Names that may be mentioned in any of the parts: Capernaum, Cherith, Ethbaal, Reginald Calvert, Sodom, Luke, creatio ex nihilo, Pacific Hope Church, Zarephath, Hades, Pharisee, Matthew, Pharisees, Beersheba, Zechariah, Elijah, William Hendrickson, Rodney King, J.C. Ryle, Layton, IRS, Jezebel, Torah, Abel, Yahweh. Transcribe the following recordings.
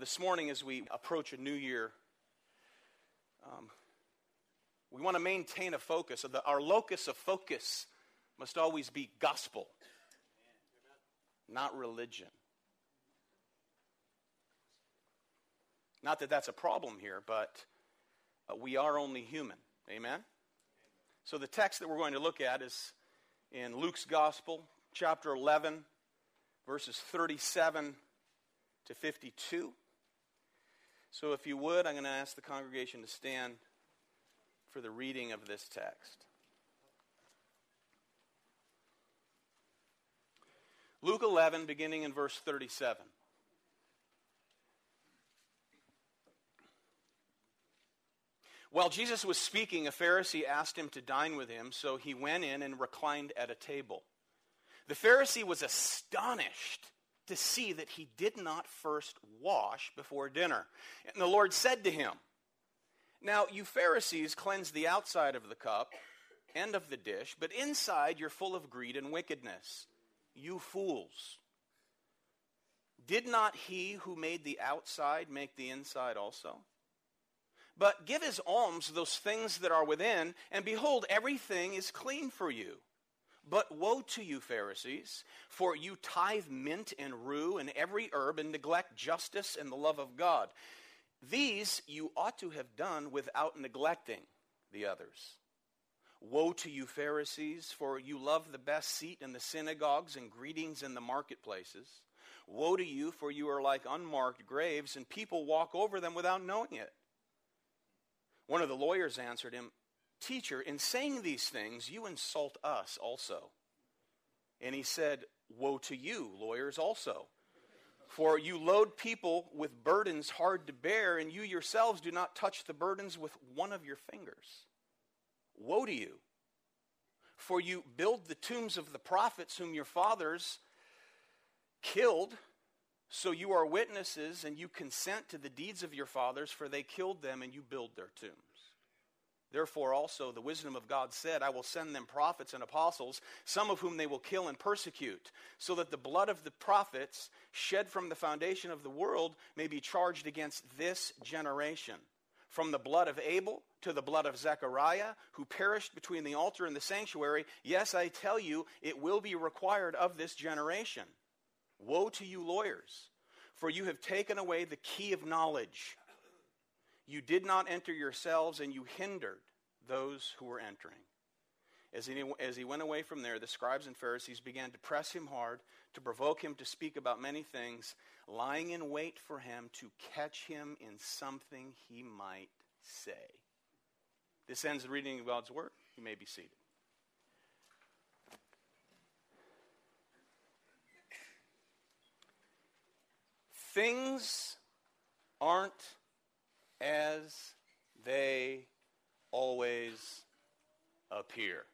This morning, as we approach a new year, we want to maintain a focus. Our locus of focus must always be gospel, not religion. Not that that's a problem here, but we are only human. Amen? So the text that we're going to look at is in Luke's Gospel, chapter 11, verses 37 to 52. So if you would, I'm going to ask the congregation to stand for the reading of this text. Luke 11, beginning in verse 37. While Jesus was speaking, a Pharisee asked him to dine with him, so he went in and reclined at a table. The Pharisee was astonished to see that he did not first wash before dinner. And the Lord said to him, "Now you Pharisees cleanse the outside of the cup and of the dish, but inside you're full of greed and wickedness. You fools. Did not he who made the outside make the inside also? But give as alms those things that are within, and behold, everything is clean for you. But woe to you, Pharisees, for you tithe mint and rue and every herb and neglect justice and the love of God. These you ought to have done without neglecting the others. Woe to you, Pharisees, for you love the best seat in the synagogues and greetings in the marketplaces. Woe to you, for you are like unmarked graves, and people walk over them without knowing it." One of the lawyers answered him, "Teacher, in saying these things, you insult us also." And he said, "Woe to you, lawyers also, for you load people with burdens hard to bear, and you yourselves do not touch the burdens with one of your fingers. Woe to you, for you build the tombs of the prophets whom your fathers killed. So you are witnesses, and you consent to the deeds of your fathers, for they killed them, and you build their tombs. Therefore also the wisdom of God said, I will send them prophets and apostles, some of whom they will kill and persecute, so that the blood of the prophets shed from the foundation of the world may be charged against this generation. From the blood of Abel to the blood of Zechariah, who perished between the altar and the sanctuary, yes, I tell you, it will be required of this generation. Woe to you, lawyers, for you have taken away the key of knowledge. You did not enter yourselves, and you hindered those who were entering." As he went away from there, the scribes and Pharisees began to press him hard, to provoke him to speak about many things, lying in wait for him to catch him in something he might say. This ends the reading of God's word. You may be seated. Things aren't as they always appear.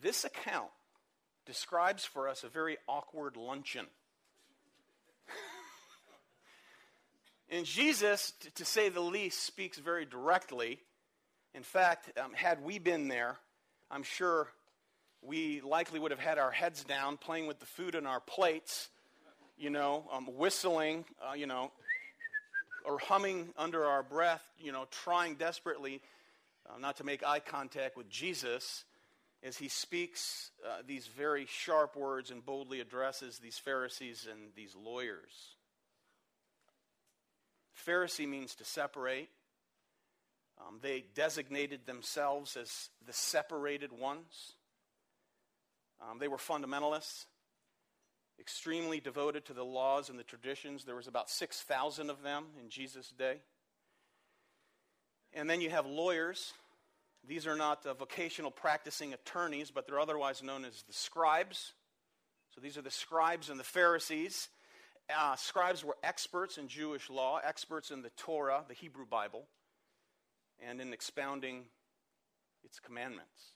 This account describes for us a very awkward luncheon. And Jesus, to say the least, speaks very directly. In fact, had we been there, I'm sure we likely would have had our heads down, playing with the food on our plates, whistling, or humming under our breath, trying desperately not to make eye contact with Jesus as he speaks these very sharp words and boldly addresses these Pharisees and these lawyers. Pharisee means to separate. They designated themselves as the separated ones. They were fundamentalists, extremely devoted to the laws and the traditions. There was about 6,000 of them in Jesus' day. And then you have lawyers. These are not vocational practicing attorneys, but they're otherwise known as the scribes. So these are the scribes and the Pharisees. Scribes were experts in Jewish law, experts in the Torah, the Hebrew Bible, and in expounding its commandments.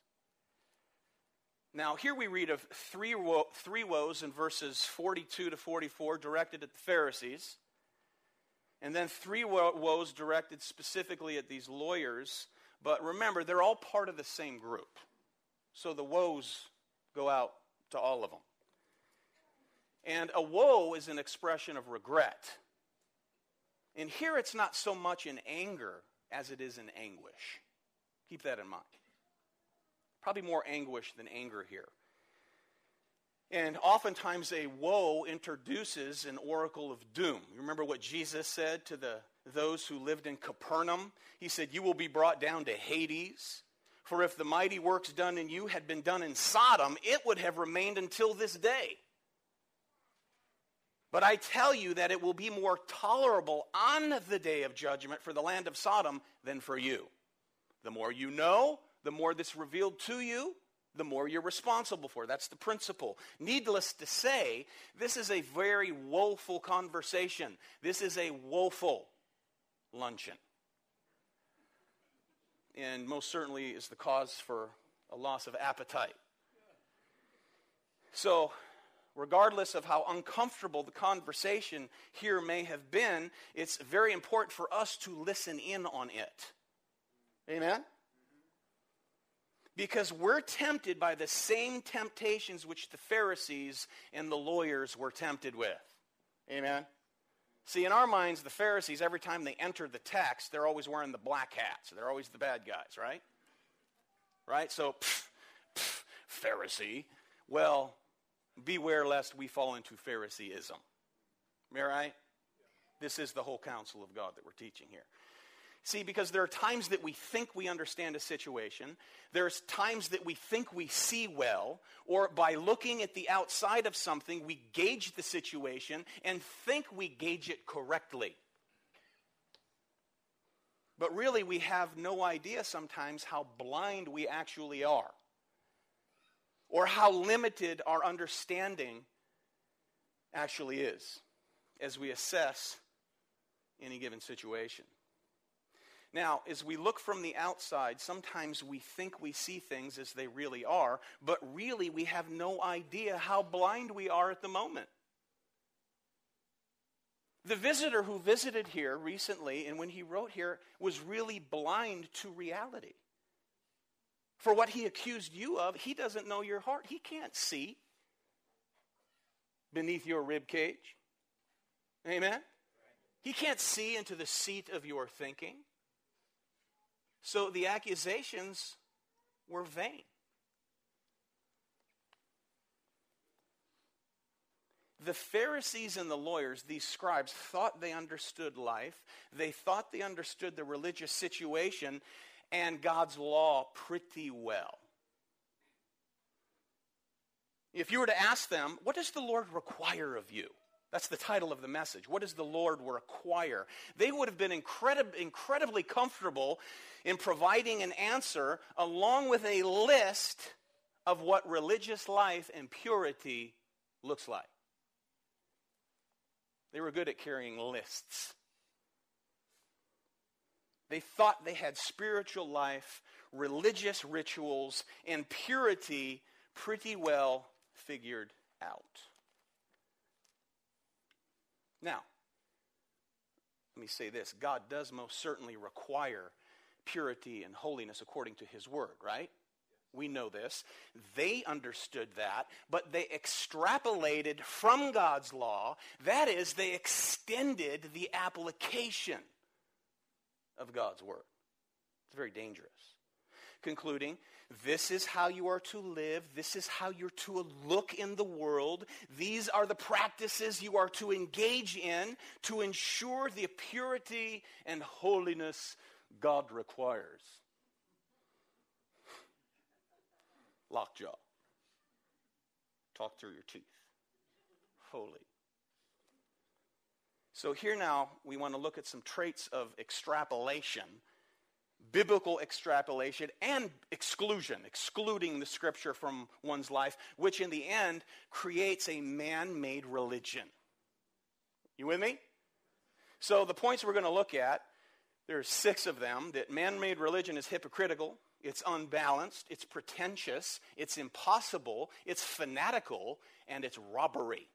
Now, here we read of three woes in verses 42 to 44 directed at the Pharisees, and then three woes directed specifically at these lawyers. But remember, they're all part of the same group. So the woes go out to all of them. And a woe is an expression of regret. And here it's not so much in anger as it is in anguish. Keep that in mind. Probably more anguish than anger here. And oftentimes a woe introduces an oracle of doom. You remember what Jesus said to those who lived in Capernaum? He said, "You will be brought down to Hades. For if the mighty works done in you had been done in Sodom, it would have remained until this day. But I tell you that it will be more tolerable on the day of judgment for the land of Sodom than for you." The more you know, the more this revealed to you, the more you're responsible for. That's the principle. Needless to say, this is a very woeful conversation. This is a woeful luncheon. And most certainly is the cause for a loss of appetite. So, regardless of how uncomfortable the conversation here may have been, it's very important for us to listen in on it. Amen? Because we're tempted by the same temptations which the Pharisees and the lawyers were tempted with. Amen? See, in our minds, the Pharisees, every time they enter the text, they're always wearing the black hats. They're always the bad guys, right? Right? So, Pharisee. Well, beware lest we fall into Phariseeism. Am I right? This is the whole counsel of God that we're teaching here. See, because there are times that we think we understand a situation. There's times that we think we see well, or by looking at the outside of something, we gauge the situation and think we gauge it correctly. But really, we have no idea sometimes how blind we actually are, or how limited our understanding actually is as we assess any given situation. Now, as we look from the outside, sometimes we think we see things as they really are, but really we have no idea how blind we are at the moment. The visitor who visited here recently, and when he wrote here, was really blind to reality. For what he accused you of, he doesn't know your heart. He can't see beneath your ribcage. Amen? He can't see into the seat of your thinking. So the accusations were vain. The Pharisees and the lawyers, these scribes, thought they understood life. They thought they understood the religious situation and God's law pretty well. If you were to ask them, what does the Lord require of you? That's the title of the message. What does the Lord require? They would have been incredibly comfortable in providing an answer along with a list of what religious life and purity looks like. They were good at carrying lists. They thought they had spiritual life, religious rituals, and purity pretty well figured out. Now, let me say this. God does most certainly require purity and holiness according to his word, right? We know this. They understood that, but they extrapolated from God's law. That is, they extended the application of God's word. It's very dangerous. Concluding, this is how you are to live. This is how you're to look in the world. These are the practices you are to engage in to ensure the purity and holiness God requires. Lockjaw. Talk through your teeth. Holy. So here now, we want to look at some traits of extrapolation. Biblical extrapolation and exclusion, excluding the scripture from one's life, which in the end creates a man-made religion. You with me? So the points we're going to look at, there's 6 of them, that man-made religion is hypocritical, it's unbalanced, it's pretentious, it's impossible, it's fanatical, and it's robbery.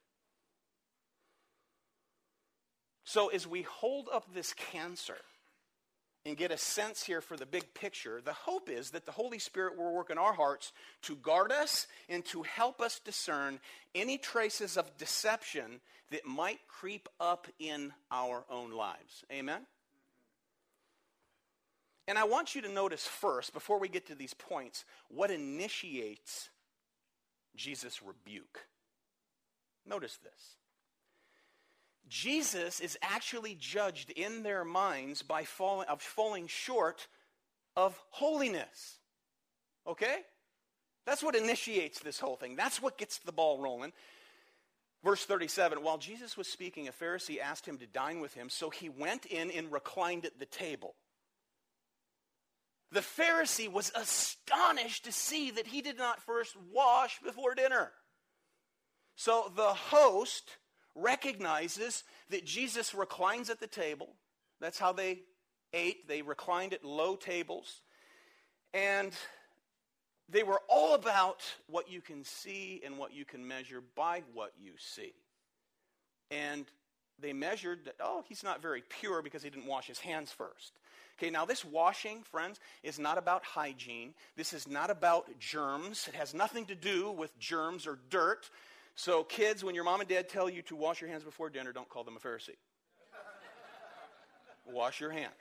So as we hold up this cancer and get a sense here for the big picture, the hope is that the Holy Spirit will work in our hearts to guard us and to help us discern any traces of deception that might creep up in our own lives. Amen? And I want you to notice first, before we get to these points, what initiates Jesus' rebuke. Notice this. Jesus is actually judged in their minds by falling short of holiness. Okay? That's what initiates this whole thing. That's what gets the ball rolling. Verse 37, while Jesus was speaking, a Pharisee asked him to dine with him, so he went in and reclined at the table. The Pharisee was astonished to see that he did not first wash before dinner. So the host recognizes that Jesus reclines at the table. That's how they ate. They reclined at low tables. And they were all about what you can see and what you can measure by what you see. And they measured that, oh, he's not very pure because he didn't wash his hands first. Okay, now this washing, friends, is not about hygiene. This is not about germs. It has nothing to do with germs or dirt. So kids, when your mom and dad tell you to wash your hands before dinner, don't call them a Pharisee. Wash your hands.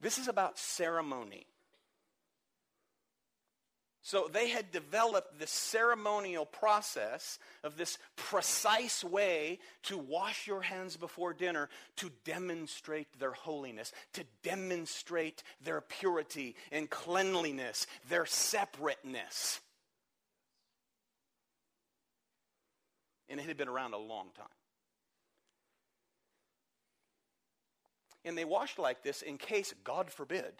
This is about ceremony. So they had developed this ceremonial process of this precise way to wash your hands before dinner to demonstrate their holiness, to demonstrate their purity and cleanliness, their separateness. And it had been around a long time. And they washed like this in case, God forbid,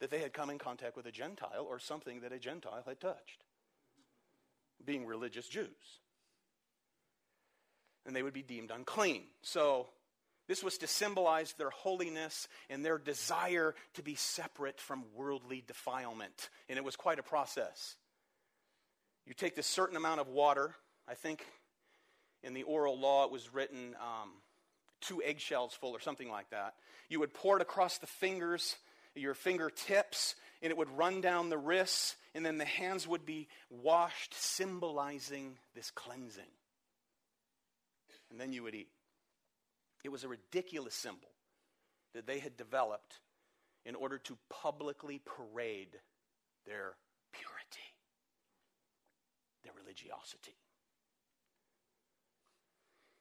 that they had come in contact with a Gentile or something that a Gentile had touched, being religious Jews. And they would be deemed unclean. So this was to symbolize their holiness and their desire to be separate from worldly defilement. And it was quite a process. You take this certain amount of water, I think. In the oral law, it was written 2 eggshells full or something like that. You would pour it across the fingers, your fingertips, and it would run down the wrists, and then the hands would be washed, symbolizing this cleansing. And then you would eat. It was a ridiculous symbol that they had developed in order to publicly parade their purity, their religiosity.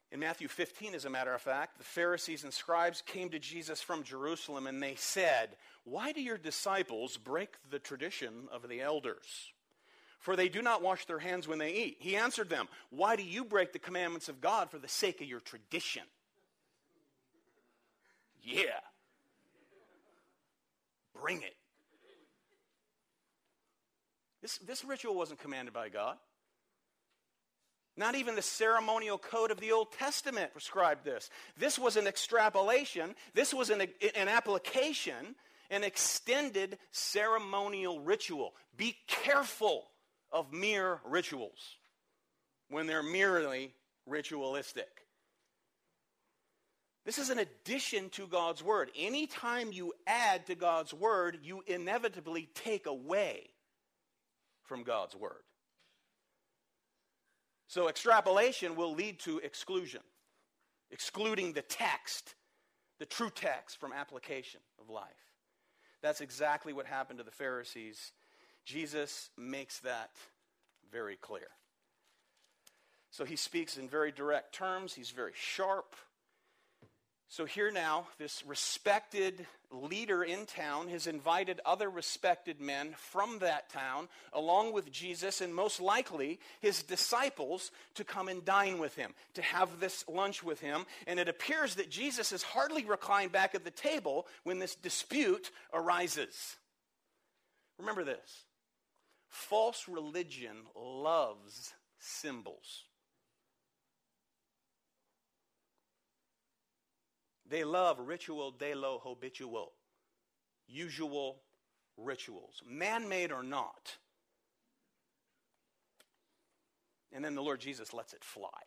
In Matthew 15, as a matter of fact, the Pharisees and scribes came to Jesus from Jerusalem, and they said, "Why do your disciples break the tradition of the elders? For they do not wash their hands when they eat." He answered them, "Why do you break the commandments of God for the sake of your tradition?" Yeah. Bring it. This ritual wasn't commanded by God. Not even the ceremonial code of the Old Testament prescribed this. This was an extrapolation. This was an application, an extended ceremonial ritual. Be careful of mere rituals when they're merely ritualistic. This is an addition to God's word. Anytime you add to God's word, you inevitably take away from God's word. So extrapolation will lead to exclusion, excluding the text, the true text, from application of life. That's exactly what happened to the Pharisees. Jesus makes that very clear. So he speaks in very direct terms. He's very sharp. So here now, this respected leader in town has invited other respected men from that town, along with Jesus and most likely his disciples, to come and dine with him, to have this lunch with him. And it appears that Jesus is hardly reclined back at the table when this dispute arises. Remember this. False religion loves symbols. They love ritual de lo habitual, usual rituals, man-made or not. And then the Lord Jesus lets it fly.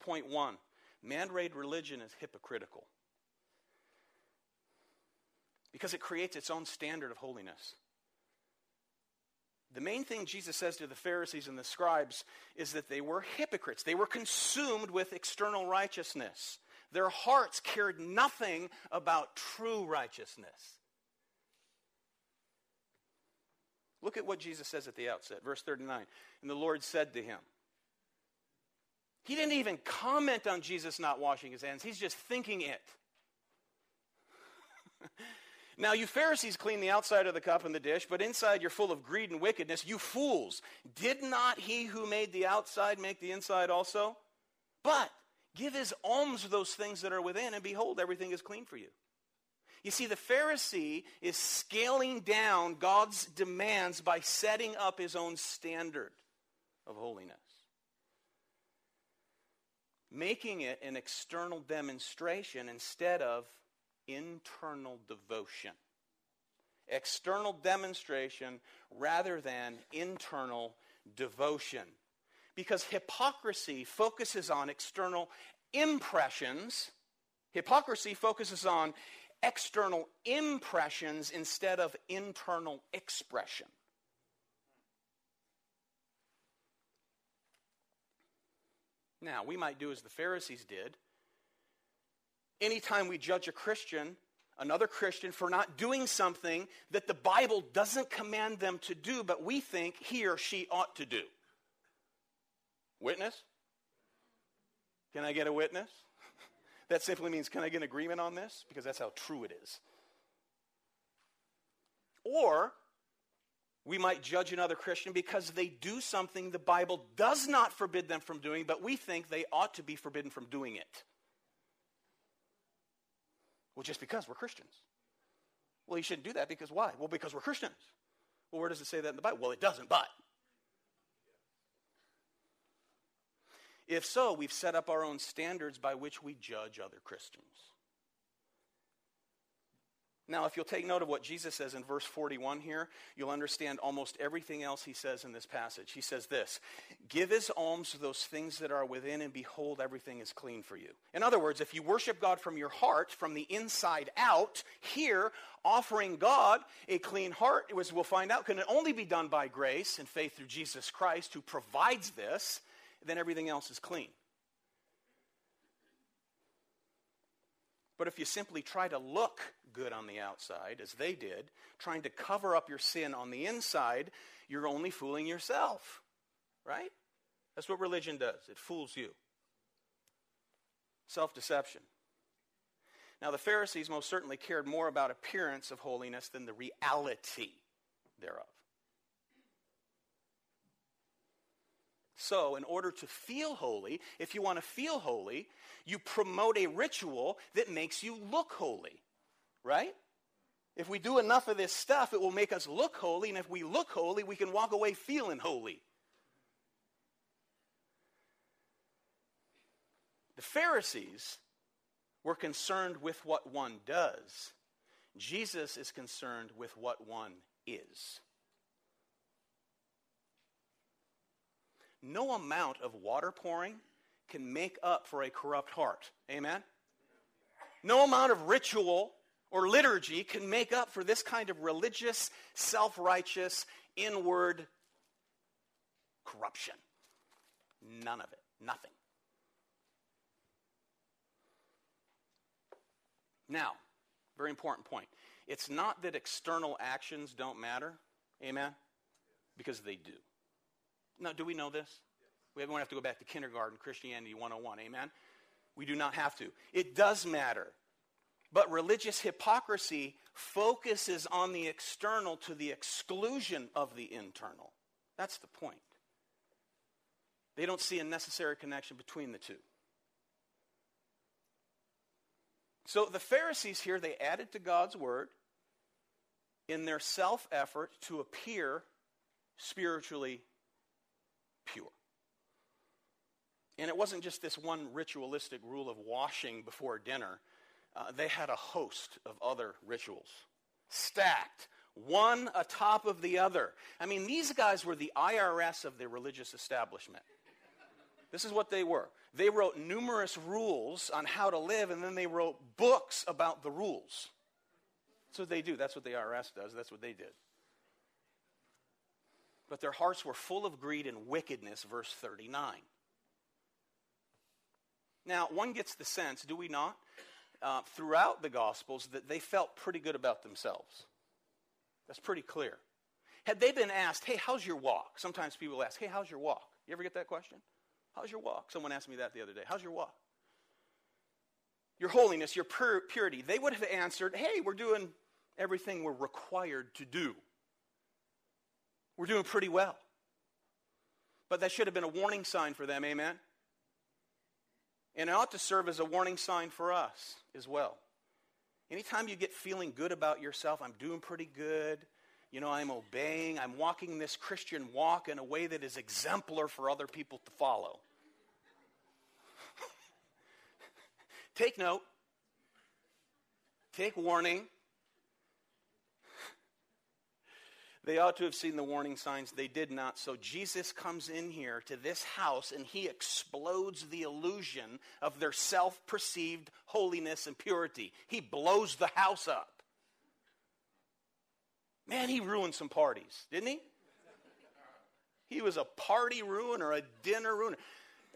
Point 1, Man-made religion is hypocritical because it creates its own standard of holiness. The main thing Jesus says to the Pharisees and the scribes is that they were hypocrites. They were consumed with external righteousness. Their hearts cared nothing about true righteousness. Look at what Jesus says at the outset, verse 39. And the Lord said to him. He didn't even comment on Jesus not washing his hands. He's just thinking it. Now, you Pharisees clean the outside of the cup and the dish, but inside you're full of greed and wickedness. You fools, did not he who made the outside make the inside also? But give his alms of those things that are within, and behold, everything is clean for you. You see, the Pharisee is scaling down God's demands by setting up his own standard of holiness, making it an external demonstration instead of internal devotion. External demonstration rather than internal devotion. Because hypocrisy focuses on external impressions. Hypocrisy focuses on external impressions instead of internal expression. Now, we might do as the Pharisees did. Anytime we judge a Christian, another Christian, for not doing something that the Bible doesn't command them to do, but we think he or she ought to do. Witness? Can I get a witness? That simply means, can I get an agreement on this? Because that's how true it is. Or we might judge another Christian because they do something the Bible does not forbid them from doing, but we think they ought to be forbidden from doing it. Well, just because we're Christians. Well, you shouldn't do that because why? Well, because we're Christians. Well, where does it say that in the Bible? Well, it doesn't, but. If so, we've set up our own standards by which we judge other Christians. Now, if you'll take note of what Jesus says in verse 41 here, you'll understand almost everything else he says in this passage. He says this, give his alms to those things that are within, and behold, everything is clean for you. In other words, if you worship God from your heart, from the inside out, here, offering God a clean heart, as we'll find out, can only be done by grace and faith through Jesus Christ, who provides this, then everything else is clean. But if you simply try to look good on the outside, as they did, trying to cover up your sin on the inside, you're only fooling yourself, right? That's what religion does. It fools you. Self-deception. Now, the Pharisees most certainly cared more about appearance of holiness than the reality thereof. So, in order to feel holy, if you want to feel holy, you promote a ritual that makes you look holy, right? If we do enough of this stuff, it will make us look holy, and if we look holy, we can walk away feeling holy. The Pharisees were concerned with what one does. Jesus is concerned with what one is. No amount of water pouring can make up for a corrupt heart. Amen? No amount of ritual or liturgy can make up for this kind of religious, self-righteous, inward corruption. None of it. Nothing. Now, very important point. It's not that external actions don't matter. Amen? Because they do. Now, do we know this? We won't have to go back to kindergarten, Christianity 101, amen? We do not have to. It does matter. But religious hypocrisy focuses on the external to the exclusion of the internal. That's the point. They don't see a necessary connection between the two. So the Pharisees here, they added to God's word in their self-effort to appear spiritually pure. And it wasn't just this one ritualistic rule of washing before dinner. They had a host of other rituals, stacked one atop of the other. I mean, these guys were the IRS of the religious establishment. This is what they were. They wrote numerous rules on how to live, and then they wrote books about the rules. That's what they do. That's what the IRS does. That's what they did. But their hearts were full of greed and wickedness, verse 39. Now, one gets the sense, do we not, throughout the Gospels, that they felt pretty good about themselves. That's pretty clear. Had they been asked, hey, how's your walk? Sometimes people ask, hey, how's your walk? You ever get that question? How's your walk? Someone asked me that the other day. How's your walk? Your holiness, your purity. They would have answered, hey, we're doing everything we're required to do. We're doing pretty well. But that should have been a warning sign for them, amen? And it ought to serve as a warning sign for us as well. Anytime you get feeling good about yourself, I'm doing pretty good, you know, I'm obeying, I'm walking this Christian walk in a way that is exemplar for other people to follow. Take note. Take warning. They ought to have seen the warning signs. They did not. So Jesus comes in here to this house and he explodes the illusion of their self-perceived holiness and purity. He blows the house up. Man, he ruined some parties, didn't he? He was a party ruiner, a dinner ruiner.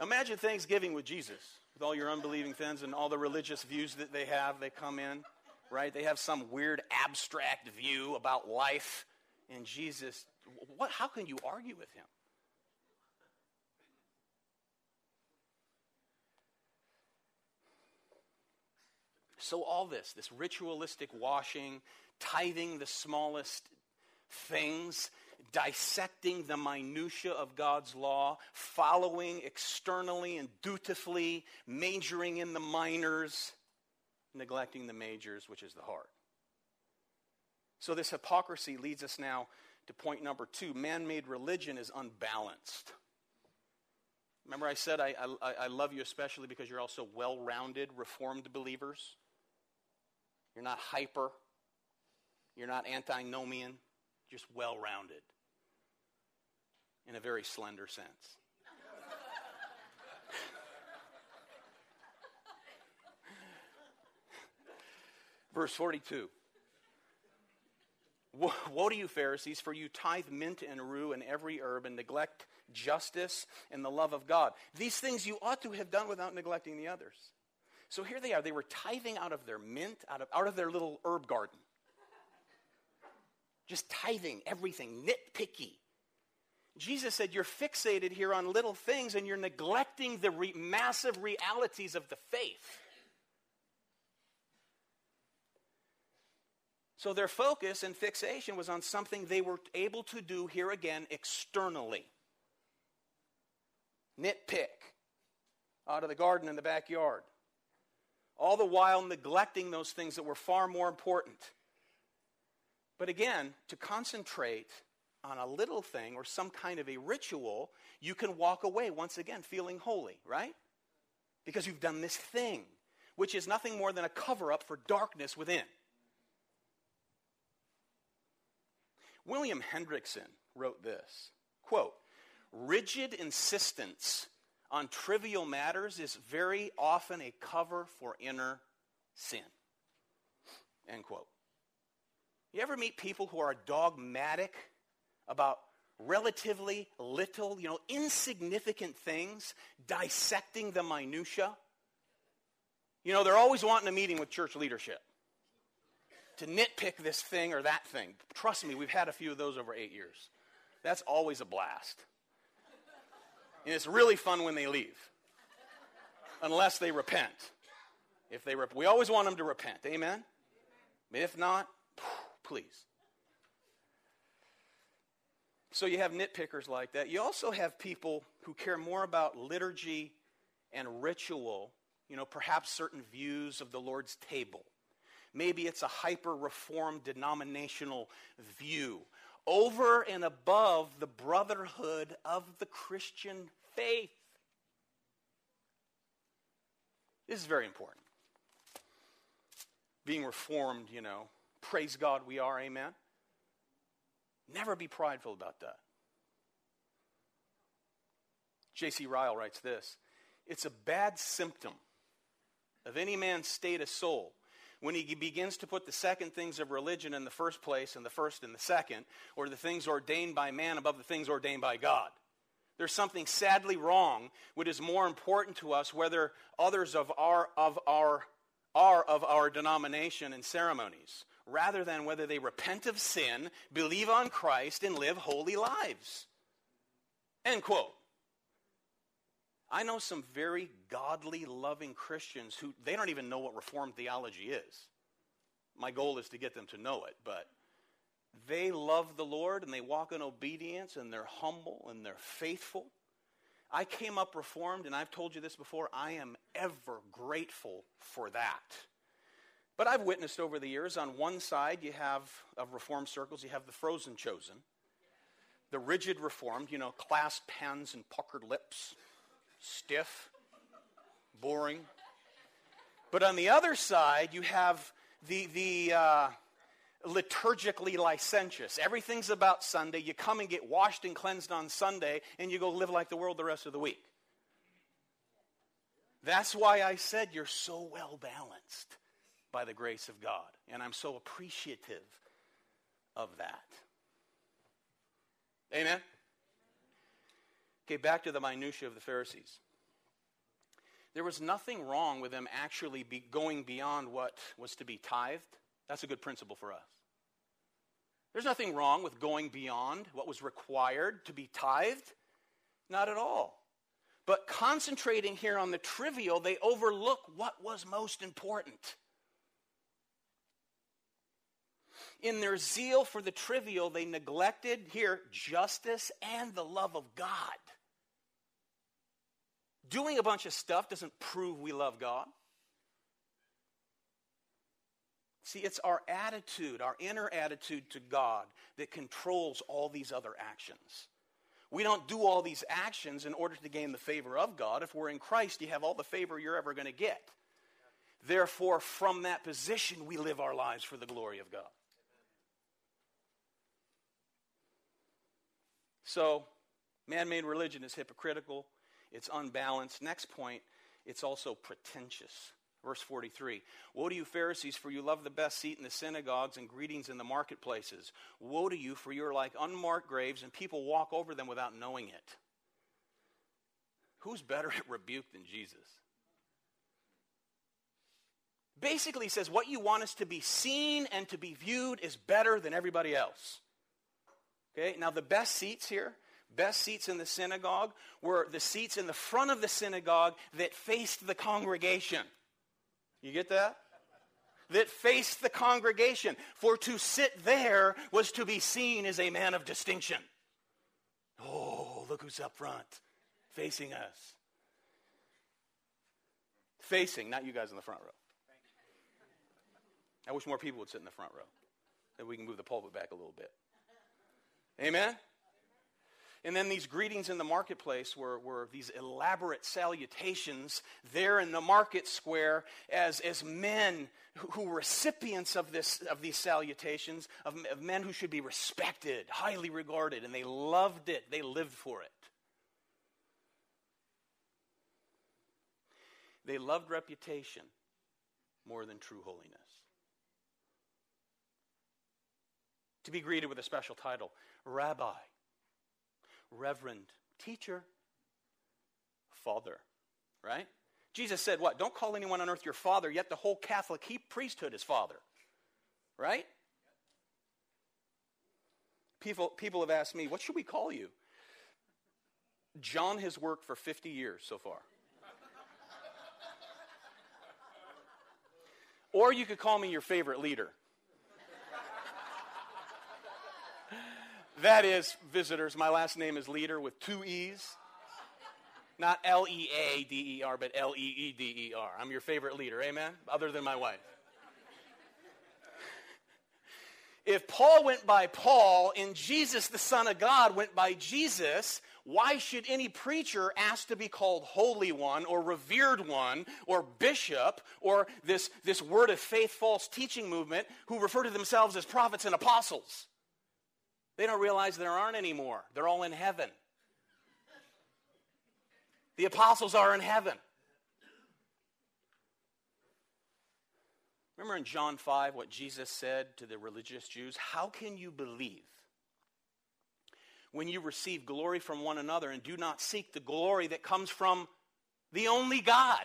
Imagine Thanksgiving with Jesus, with all your unbelieving friends and all the religious views that they have. They come in, right? They have some weird abstract view about life. And Jesus, how can you argue with him? So all this ritualistic washing, tithing the smallest things, dissecting the minutia of God's law, following externally and dutifully, majoring in the minors, neglecting the majors, which is the heart. So this hypocrisy leads us now to point number 2. Man-made religion is unbalanced. Remember I said I love you especially because you're also well-rounded, reformed believers. You're not hyper. You're not antinomian. Just well-rounded in a very slender sense. Verse 42. Woe to you, Pharisees, for you tithe mint and rue and every herb and neglect justice and the love of God. These things you ought to have done without neglecting the others. So here they are. They were tithing out of their mint, out of their little herb garden. Just tithing, everything, nitpicky. Jesus said you're fixated here on little things and you're neglecting the massive realities of the faith. So their focus and fixation was on something they were able to do, here again, externally. Nitpick out of the garden in the backyard. All the while neglecting those things that were far more important. But again, to concentrate on a little thing or some kind of a ritual, you can walk away, once again, feeling holy, right? Because you've done this thing, which is nothing more than a cover-up for darkness within. William Hendrickson wrote this, quote, "Rigid insistence on trivial matters is very often a cover for inner sin," end quote. You ever meet people who are dogmatic about relatively little, insignificant things, dissecting the minutia? They're always wanting a meeting with church leadership to nitpick this thing or that thing. Trust me, we've had a few of those over 8 years. That's always a blast. And it's really fun when they leave. Unless they repent. If they we always want them to repent. Amen? If not, please. So you have nitpickers like that. You also have people who care more about liturgy and ritual, perhaps certain views of the Lord's table. Maybe it's a hyper-reformed denominational view, over and above the brotherhood of the Christian faith. This is very important. Being reformed, praise God we are, amen. Never be prideful about that. J.C. Ryle writes this: "It's a bad symptom of any man's state of soul when he begins to put the second things of religion in the first place and the first in the second, or the things ordained by man above the things ordained by God. There's something sadly wrong which is more important to us, whether others are of our denomination and ceremonies, rather than whether they repent of sin, believe on Christ, and live holy lives." End quote. I know some very godly, loving Christians who, they don't even know what Reformed theology is. My goal is to get them to know it, but they love the Lord, and they walk in obedience, and they're humble, and they're faithful. I came up Reformed, and I've told you this before, I am ever grateful for that. But I've witnessed over the years, on one side you have, of Reformed circles, you have the frozen chosen, the rigid Reformed, you know, clasped hands and puckered lips, stiff, boring. But on the other side, you have the liturgically licentious. Everything's about Sunday. You come and get washed and cleansed on Sunday, and you go live like the world the rest of the week. That's why I said you're so well balanced by the grace of God, and I'm so appreciative of that. Amen? Okay, back to the minutiae of the Pharisees. There was nothing wrong with them actually going beyond what was to be tithed. That's a good principle for us. There's nothing wrong with going beyond what was required to be tithed. Not at all. But concentrating here on the trivial, they overlook what was most important. In their zeal for the trivial, they neglected, here, justice and the love of God. Doing a bunch of stuff doesn't prove we love God. See, it's our attitude, our inner attitude to God that controls all these other actions. We don't do all these actions in order to gain the favor of God. If we're in Christ, you have all the favor you're ever going to get. Therefore, from that position, we live our lives for the glory of God. So, man-made religion is hypocritical. It's unbalanced. Next point, it's also pretentious. Verse 43, "Woe to you, Pharisees, for you love the best seat in the synagogues and greetings in the marketplaces. Woe to you, for you are like unmarked graves, and people walk over them without knowing it." Who's better at rebuke than Jesus? Basically, he says, what you want us to be seen and to be viewed is better than everybody else. Okay, now the best seats here, best seats in the synagogue, were the seats in the front of the synagogue that faced the congregation. You get that? That faced the congregation. For to sit there was to be seen as a man of distinction. Oh, look who's up front, facing us. Facing, not you guys in the front row. I wish more people would sit in the front row, that we can move the pulpit back a little bit. Amen? And then these greetings in the marketplace were these elaborate salutations there in the market square as men who were recipients of these salutations, of men who should be respected, highly regarded, and they loved it. They lived for it. They loved reputation more than true holiness. To be greeted with a special title, Rabbi, Reverend, Teacher, Father, right? Jesus said what? Don't call anyone on earth your father, yet the whole Catholic priesthood is father, right? People have asked me, what should we call you? John has worked for 50 years so far. Or you could call me your favorite leader. That is, visitors, my last name is Leader with two E's. Not L-E-A-D-E-R, but L-E-E-D-E-R. I'm your favorite leader, amen? Other than my wife. If Paul went by Paul and Jesus, the Son of God, went by Jesus, why should any preacher ask to be called Holy One or Revered One or Bishop or this Word of Faith false teaching movement who refer to themselves as prophets and apostles? They don't realize there aren't any more. They're all in heaven. The apostles are in heaven. Remember in John 5 what Jesus said to the religious Jews? How can you believe when you receive glory from one another and do not seek the glory that comes from the only God?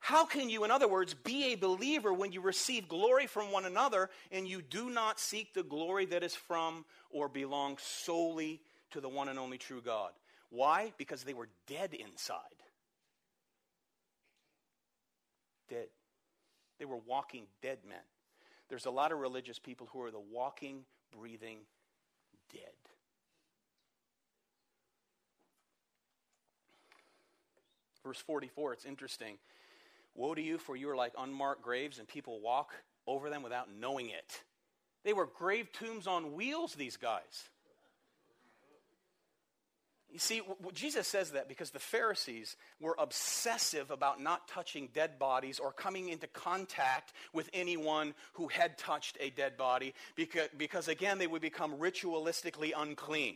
How can you, in other words, be a believer when you receive glory from one another and you do not seek the glory that is from or belongs solely to the one and only true God? Why? Because they were dead inside. Dead. They were walking dead men. There's a lot of religious people who are the walking, breathing dead. Verse 44, it's interesting. Woe to you, for you are like unmarked graves, and people walk over them without knowing it. They were grave tombs on wheels, these guys. You see, Jesus says that because the Pharisees were obsessive about not touching dead bodies or coming into contact with anyone who had touched a dead body because again, they would become ritualistically unclean.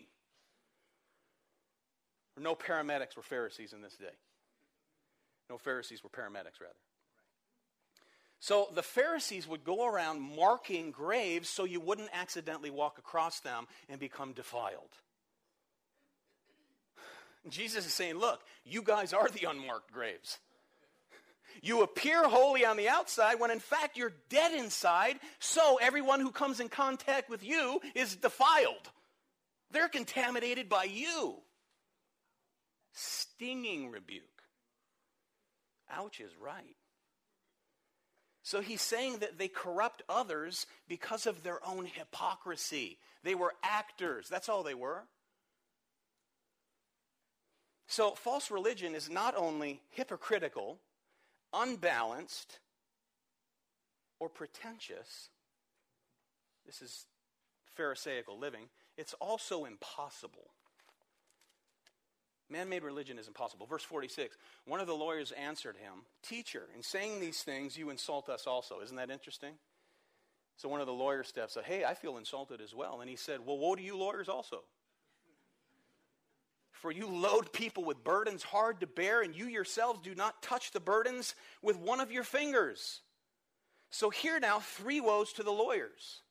No paramedics were Pharisees in this day. No, Pharisees were paramedics, rather. So the Pharisees would go around marking graves so you wouldn't accidentally walk across them and become defiled. Jesus is saying, look, you guys are the unmarked graves. You appear holy on the outside when in fact you're dead inside, so everyone who comes in contact with you is defiled. They're contaminated by you. Stinging rebuke. Ouch is right. So he's saying that they corrupt others because of their own hypocrisy. They were actors. That's all they were. So false religion is not only hypocritical, unbalanced, or pretentious. This is Pharisaical living. It's also impossible. Man-made religion is impossible. Verse 46, one of the lawyers answered him, "Teacher, in saying these things, you insult us also." Isn't that interesting? So one of the lawyers steps up, "Hey, I feel insulted as well." And he said, "Well, woe to you lawyers also. For you load people with burdens hard to bear, and you yourselves do not touch the burdens with one of your fingers." So here now, three woes to the lawyers.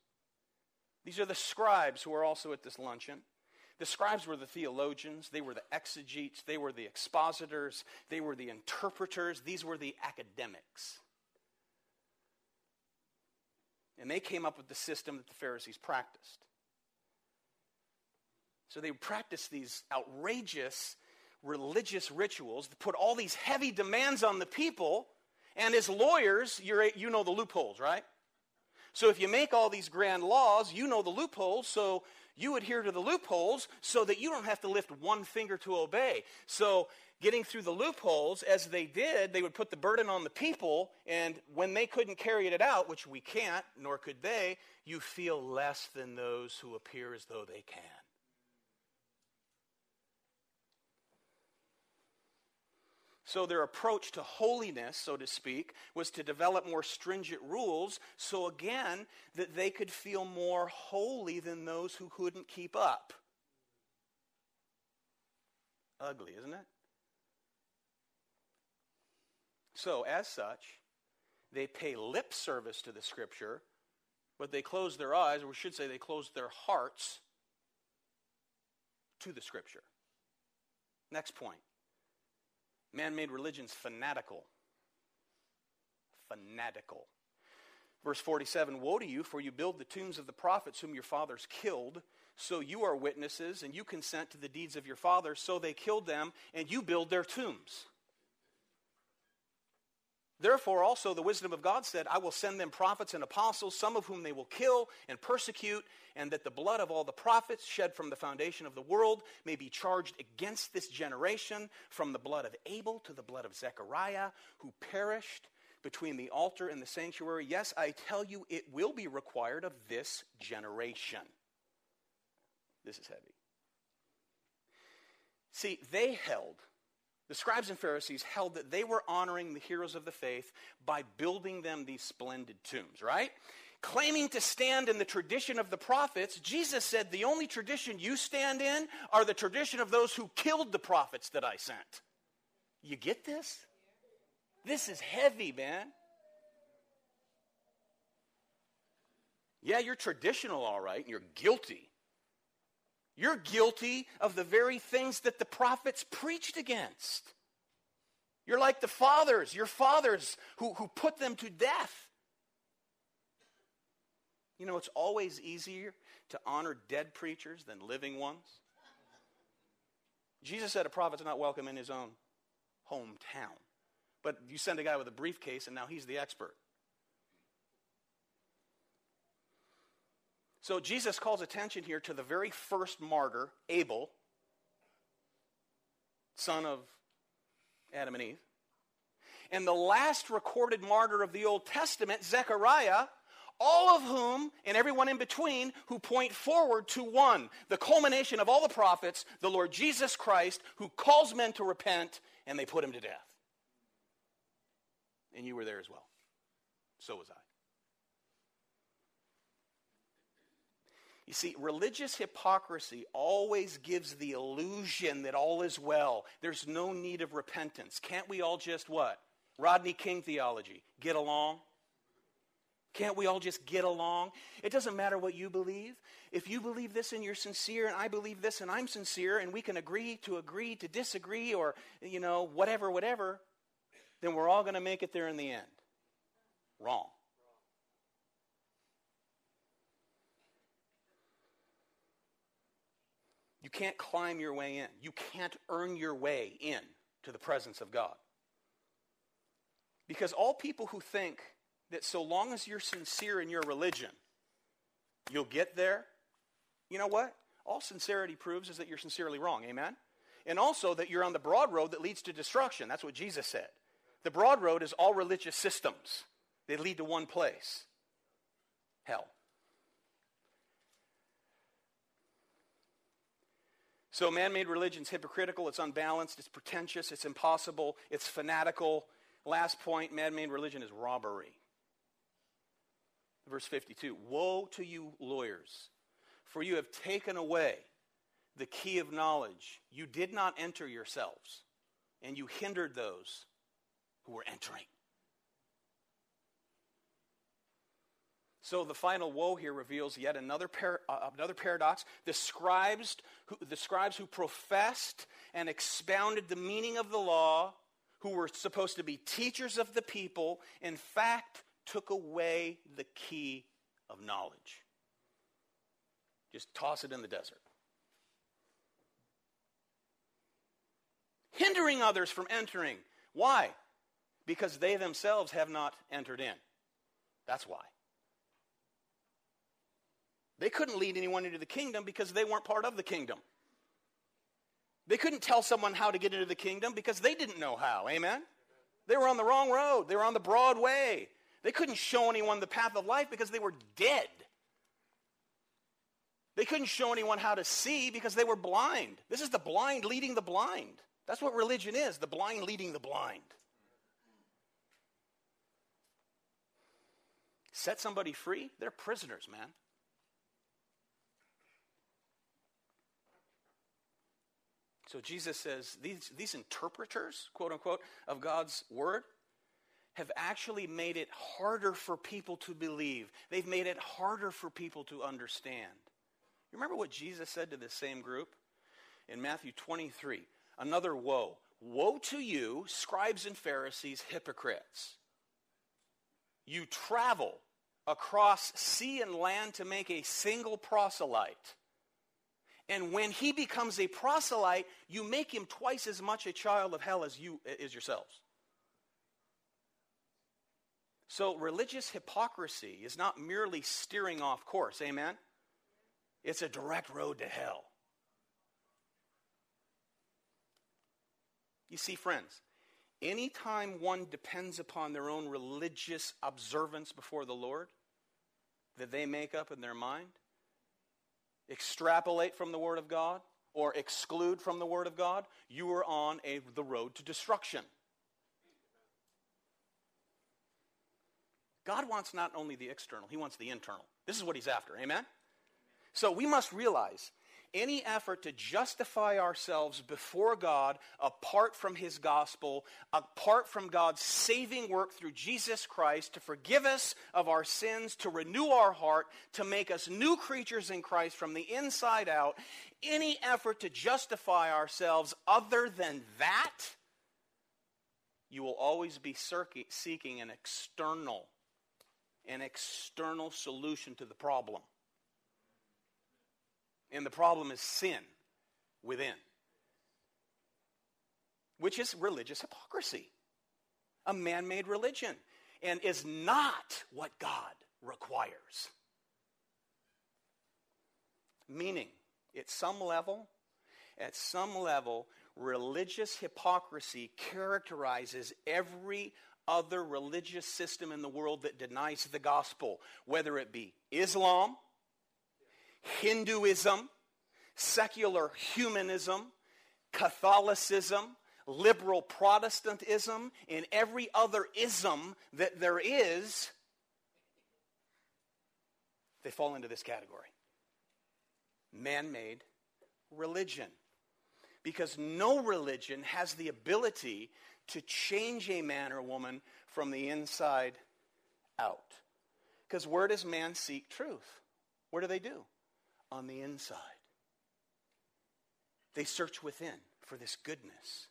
These are the scribes who are also at this luncheon. The scribes were the theologians, they were the exegetes, they were the expositors, they were the interpreters, these were the academics. And they came up with the system that the Pharisees practiced. So they practiced these outrageous religious rituals that put all these heavy demands on the people, and as lawyers, you know the loopholes, right? So if you make all these grand laws, you know the loopholes, so you adhere to the loopholes so that you don't have to lift one finger to obey. So getting through the loopholes, as they did, they would put the burden on the people, and when they couldn't carry it out, which we can't, nor could they, you feel less than those who appear as though they can. So their approach to holiness, so to speak, was to develop more stringent rules so, again, that they could feel more holy than those who couldn't keep up. Ugly, isn't it? So, as such, they pay lip service to the Scripture, but they close their eyes, or we should say they close their hearts to the Scripture. Next point. Man-made religion's fanatical. Fanatical. Verse 47, "Woe to you, for you build the tombs of the prophets whom your fathers killed. So you are witnesses, and you consent to the deeds of your fathers. So they killed them, and you build their tombs. Therefore also the wisdom of God said, I will send them prophets and apostles, some of whom they will kill and persecute, and that the blood of all the prophets shed from the foundation of the world may be charged against this generation, from the blood of Abel to the blood of Zechariah, who perished between the altar and the sanctuary. Yes, I tell you, it will be required of this generation." This is heavy. See, the scribes and Pharisees held that they were honoring the heroes of the faith by building them these splendid tombs, right? claiming to stand in the tradition of the prophets, Jesus said, the only tradition you stand in are the tradition of those who killed the prophets that I sent. You get this? This is heavy, man. Yeah, you're traditional, all right, and you're guilty. You're guilty of the very things that the prophets preached against. You're like the fathers, your fathers who put them to death. You know, it's always easier to honor dead preachers than living ones. Jesus said a prophet's not welcome in his own hometown. But you send a guy with a briefcase and now he's the expert. So Jesus calls attention here to the very first martyr, Abel, son of Adam and Eve. And the last recorded martyr of the Old Testament, Zechariah, all of whom, and everyone in between, who point forward to one, the culmination of all the prophets, the Lord Jesus Christ, who calls men to repent, and they put him to death. And you were there as well. So was I. You see, religious hypocrisy always gives the illusion that all is well. There's no need of repentance. Can't we all just what? Rodney King theology. Get along? Can't we all just get along? It doesn't matter what you believe. If you believe this and you're sincere, and I believe this and I'm sincere, and we can agree to disagree, or, you know, whatever, then we're all going to make it there in the end. Wrong. You can't climb your way in. You can't earn your way in to the presence of God. Because all people who think that so long as you're sincere in your religion, you'll get there, you know what? All sincerity proves is that you're sincerely wrong, amen? And also that you're on the broad road that leads to destruction. That's what Jesus said. The broad road is all religious systems. They lead to one place, hell. So man-made religion's hypocritical, it's unbalanced, it's pretentious, it's impossible, it's fanatical. Last point, man-made religion is robbery. Verse 52, woe to you lawyers, for you have taken away the key of knowledge. You did not enter yourselves, and you hindered those who were entering. So the final woe here reveals yet another paradox. The scribes who professed and expounded the meaning of the law, who were supposed to be teachers of the people, in fact took away the key of knowledge. Just toss it in the desert. Hindering others from entering. Why? Because they themselves have not entered in. That's why. They couldn't lead anyone into the kingdom because they weren't part of the kingdom. They couldn't tell someone how to get into the kingdom because they didn't know how. Amen? They were on the wrong road. They were on the broad way. They couldn't show anyone the path of life because they were dead. They couldn't show anyone how to see because they were blind. This is the blind leading the blind. That's what religion is, the blind leading the blind. Set somebody free, they're prisoners, man. So Jesus says, these interpreters, quote unquote, of God's word have actually made it harder for people to believe. They've made it harder for people to understand. You remember what Jesus said to this same group in Matthew 23, another woe. Woe to you, scribes and Pharisees, hypocrites. You travel across sea and land to make a single proselyte. And when he becomes a proselyte, you make him twice as much a child of hell as you is yourselves. So religious hypocrisy is not merely steering off course, amen? It's a direct road to hell. You see, friends, anytime one depends upon their own religious observance before the Lord that they make up in their mind, extrapolate from the Word of God or exclude from the Word of God, you are on the road to destruction. God wants not only the external, he wants the internal. This is what he's after, amen? So we must realize any effort to justify ourselves before God apart from his gospel, apart from God's saving work through Jesus Christ to forgive us of our sins, to renew our heart, to make us new creatures in Christ from the inside out, any effort to justify ourselves other than that, you will always be seeking an external solution to the problem. And the problem is sin within, which is religious hypocrisy, a man-made religion, and is not what God requires. Meaning, at some level, religious hypocrisy characterizes every other religious system in the world that denies the gospel, whether it be Islam, Hinduism, secular humanism, Catholicism, liberal Protestantism, and every other ism that there is, they fall into this category. Man-made religion. Because no religion has the ability to change a man or woman from the inside out. Because where does man seek truth? Where do they do? On the inside. They search within for this goodness.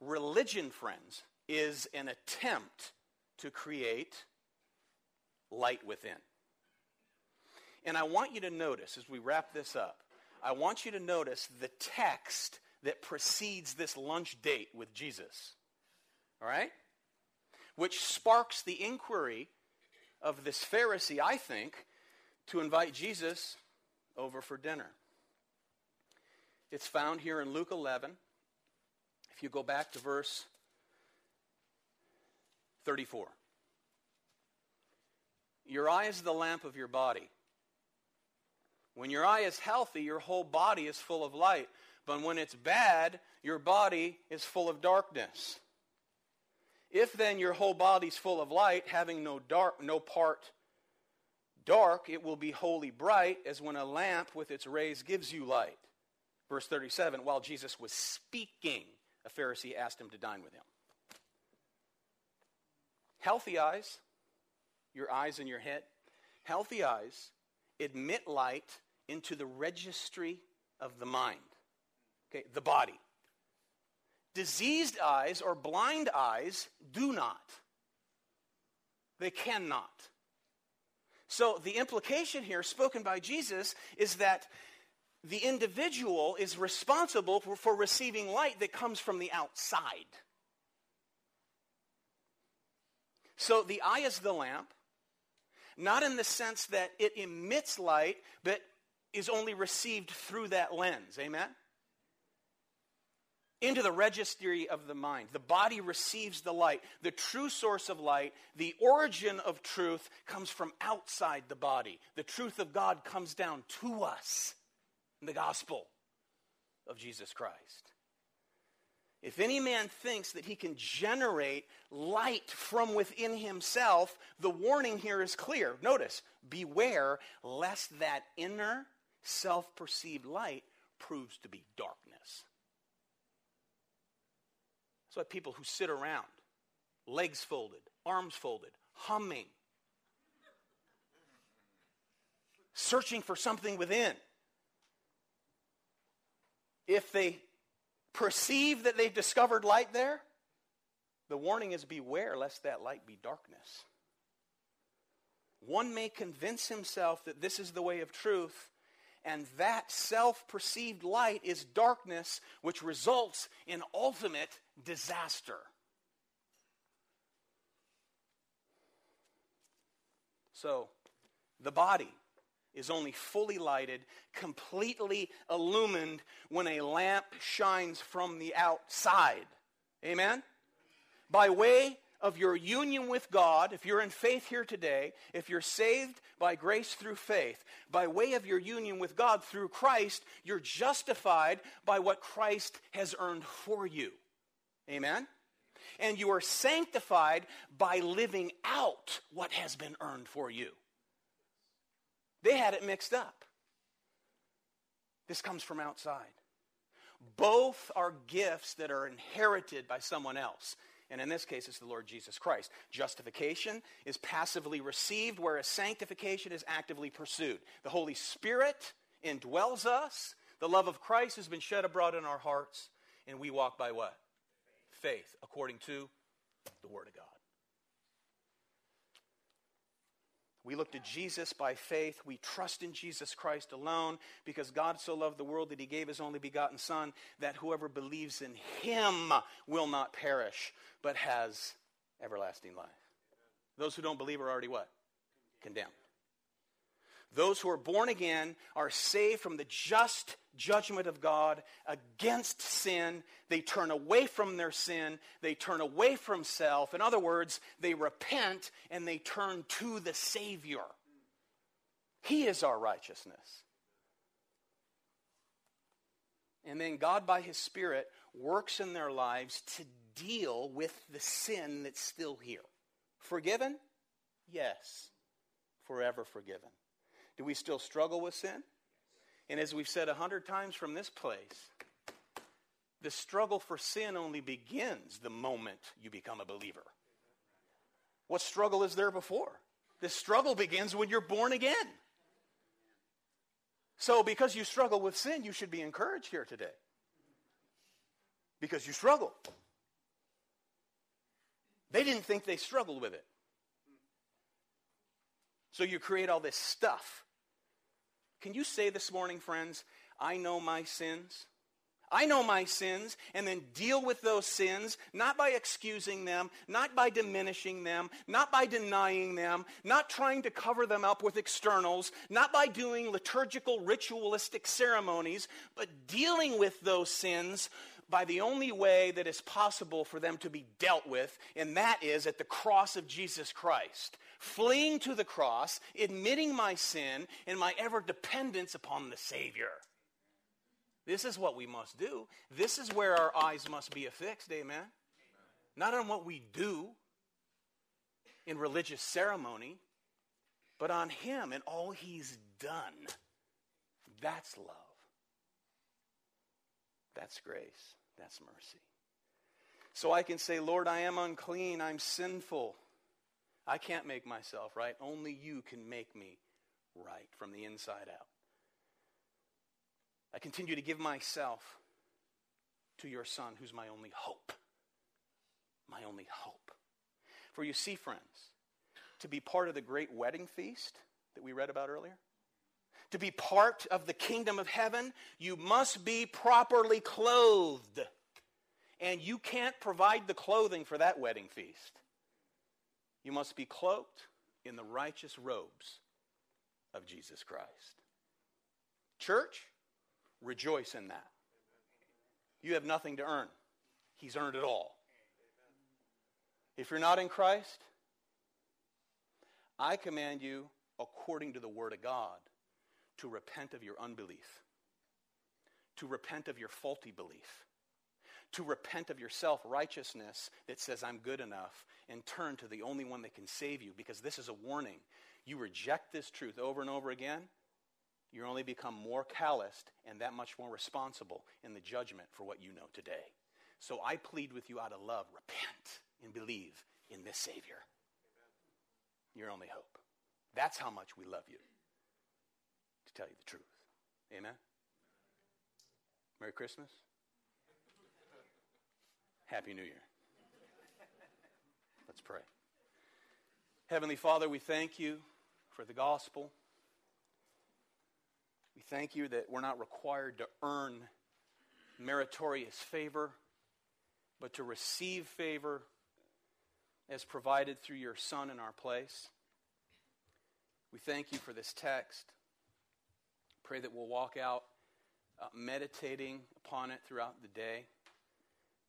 Religion, friends, is an attempt to create light within. And I want you to notice, as we wrap this up, I want you to notice the text that precedes this lunch date with Jesus, all right? Which sparks the inquiry of this Pharisee, I think, to invite Jesus over for dinner. It's found here in Luke 11. If you go back to verse 34. Your eye is the lamp of your body. When your eye is healthy, your whole body is full of light. But when it's bad, your body is full of darkness. If then your whole body's full of light, having no part dark, it will be wholly bright, as when a lamp with its rays gives you light. Verse 37, while Jesus was speaking, a Pharisee asked him to dine with him. Healthy eyes, your eyes in your head, healthy eyes admit light into the registry of the mind, okay, the body. Diseased eyes or blind eyes do not. They cannot. So the implication here spoken by Jesus is that the individual is responsible for receiving light that comes from the outside. So the eye is the lamp, not in the sense that it emits light, but is only received through that lens, amen? Into the registry of the mind. The body receives the light. The true source of light, the origin of truth, comes from outside the body. The truth of God comes down to us in the gospel of Jesus Christ. If any man thinks that he can generate light from within himself, the warning here is clear. Notice, beware lest that inner self-perceived light proves to be darkness. That's why people who sit around, legs folded, arms folded, humming, searching for something within, if they perceive that they've discovered light there, the warning is beware lest that light be darkness. One may convince himself that this is the way of truth, and that self-perceived light is darkness, which results in ultimate disaster. So, the body is only fully lighted, completely illumined when a lamp shines from the outside. Amen? By way of your union with God, if you're in faith here today, if you're saved by grace through faith, by way of your union with God through Christ, you're justified by what Christ has earned for you. Amen? and you are sanctified by living out what has been earned for you. They had it mixed up. This comes from outside. Both are gifts that are inherited by someone else. And in this case, it's the Lord Jesus Christ. Justification is passively received, whereas sanctification is actively pursued. The Holy Spirit indwells us. The love of Christ has been shed abroad in our hearts. And we walk by what? Faith, according to the Word of God. We look to Jesus by faith. We trust in Jesus Christ alone, because God so loved the world that he gave his only begotten Son, that whoever believes in him will not perish, but has everlasting life. Those who don't believe are already what? Condemned. Those who are born again are saved from the just judgment of God against sin. They turn away from their sin. They turn away from self. In other words, they repent and they turn to the Savior. He is our righteousness. And then God, by his Spirit, works in their lives to deal with the sin that's still here. Forgiven? Yes. Forever forgiven. Do we still struggle with sin? And as we've said 100 times from this place, the struggle for sin only begins the moment you become a believer. What struggle is there before? The struggle begins when you're born again. So because you struggle with sin, you should be encouraged here today. Because you struggle. They didn't think they struggled with it. So you create all this stuff. Can you say this morning, friends, I know my sins? I know my sins, and then deal with those sins, not by excusing them, not by diminishing them, not by denying them, not trying to cover them up with externals, not by doing liturgical, ritualistic ceremonies, but dealing with those sins by the only way that is possible for them to be dealt with, and that is at the cross of Jesus Christ. Fleeing to the cross, admitting my sin, and my ever dependence upon the Savior. This is what we must do. This is where our eyes must be affixed, amen? Amen. Not on what we do in religious ceremony, but on him and all he's done. That's love. That's grace. That's mercy. So I can say, Lord, I am unclean. I'm sinful. I can't make myself right. Only you can make me right from the inside out. I continue to give myself to your Son, who's my only hope. My only hope. For you see, friends, to be part of the great wedding feast that we read about earlier, to be part of the kingdom of heaven, you must be properly clothed. And you can't provide the clothing for that wedding feast. You must be cloaked in the righteous robes of Jesus Christ. Church, rejoice in that. You have nothing to earn. He's earned it all. If you're not in Christ, I command you, according to the Word of God, to repent of your unbelief, to repent of your faulty belief, to repent of your self-righteousness that says I'm good enough, and turn to the only one that can save you, because this is a warning. You reject this truth over and over again, you only become more calloused and that much more responsible in the judgment for what you know today. So I plead with you out of love, repent and believe in this Savior. Your only hope. That's how much we love you, to tell you the truth. Amen? Merry Christmas. Happy New Year. Let's pray. Heavenly Father, we thank you for the gospel. We thank you that we're not required to earn meritorious favor, but to receive favor as provided through your Son in our place. We thank you for this text. Pray that we'll walk out meditating upon it throughout the day,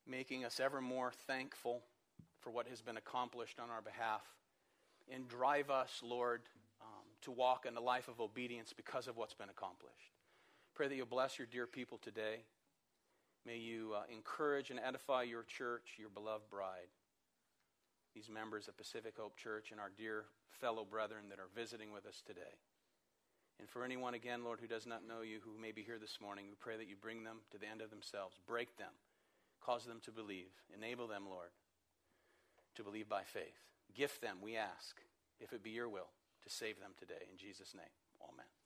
making us ever more thankful for what has been accomplished on our behalf, and drive us, Lord, to walk in a life of obedience because of what's been accomplished. Pray that you'll bless your dear people today. May you encourage and edify your church, your beloved bride, these members of Pacific Hope Church and our dear fellow brethren that are visiting with us today. And for anyone, again, Lord, who does not know you, who may be here this morning, we pray that you bring them to the end of themselves, break them, cause them to believe, enable them, Lord, to believe by faith. Gift them, we ask, if it be your will, to save them today. In Jesus' name, amen.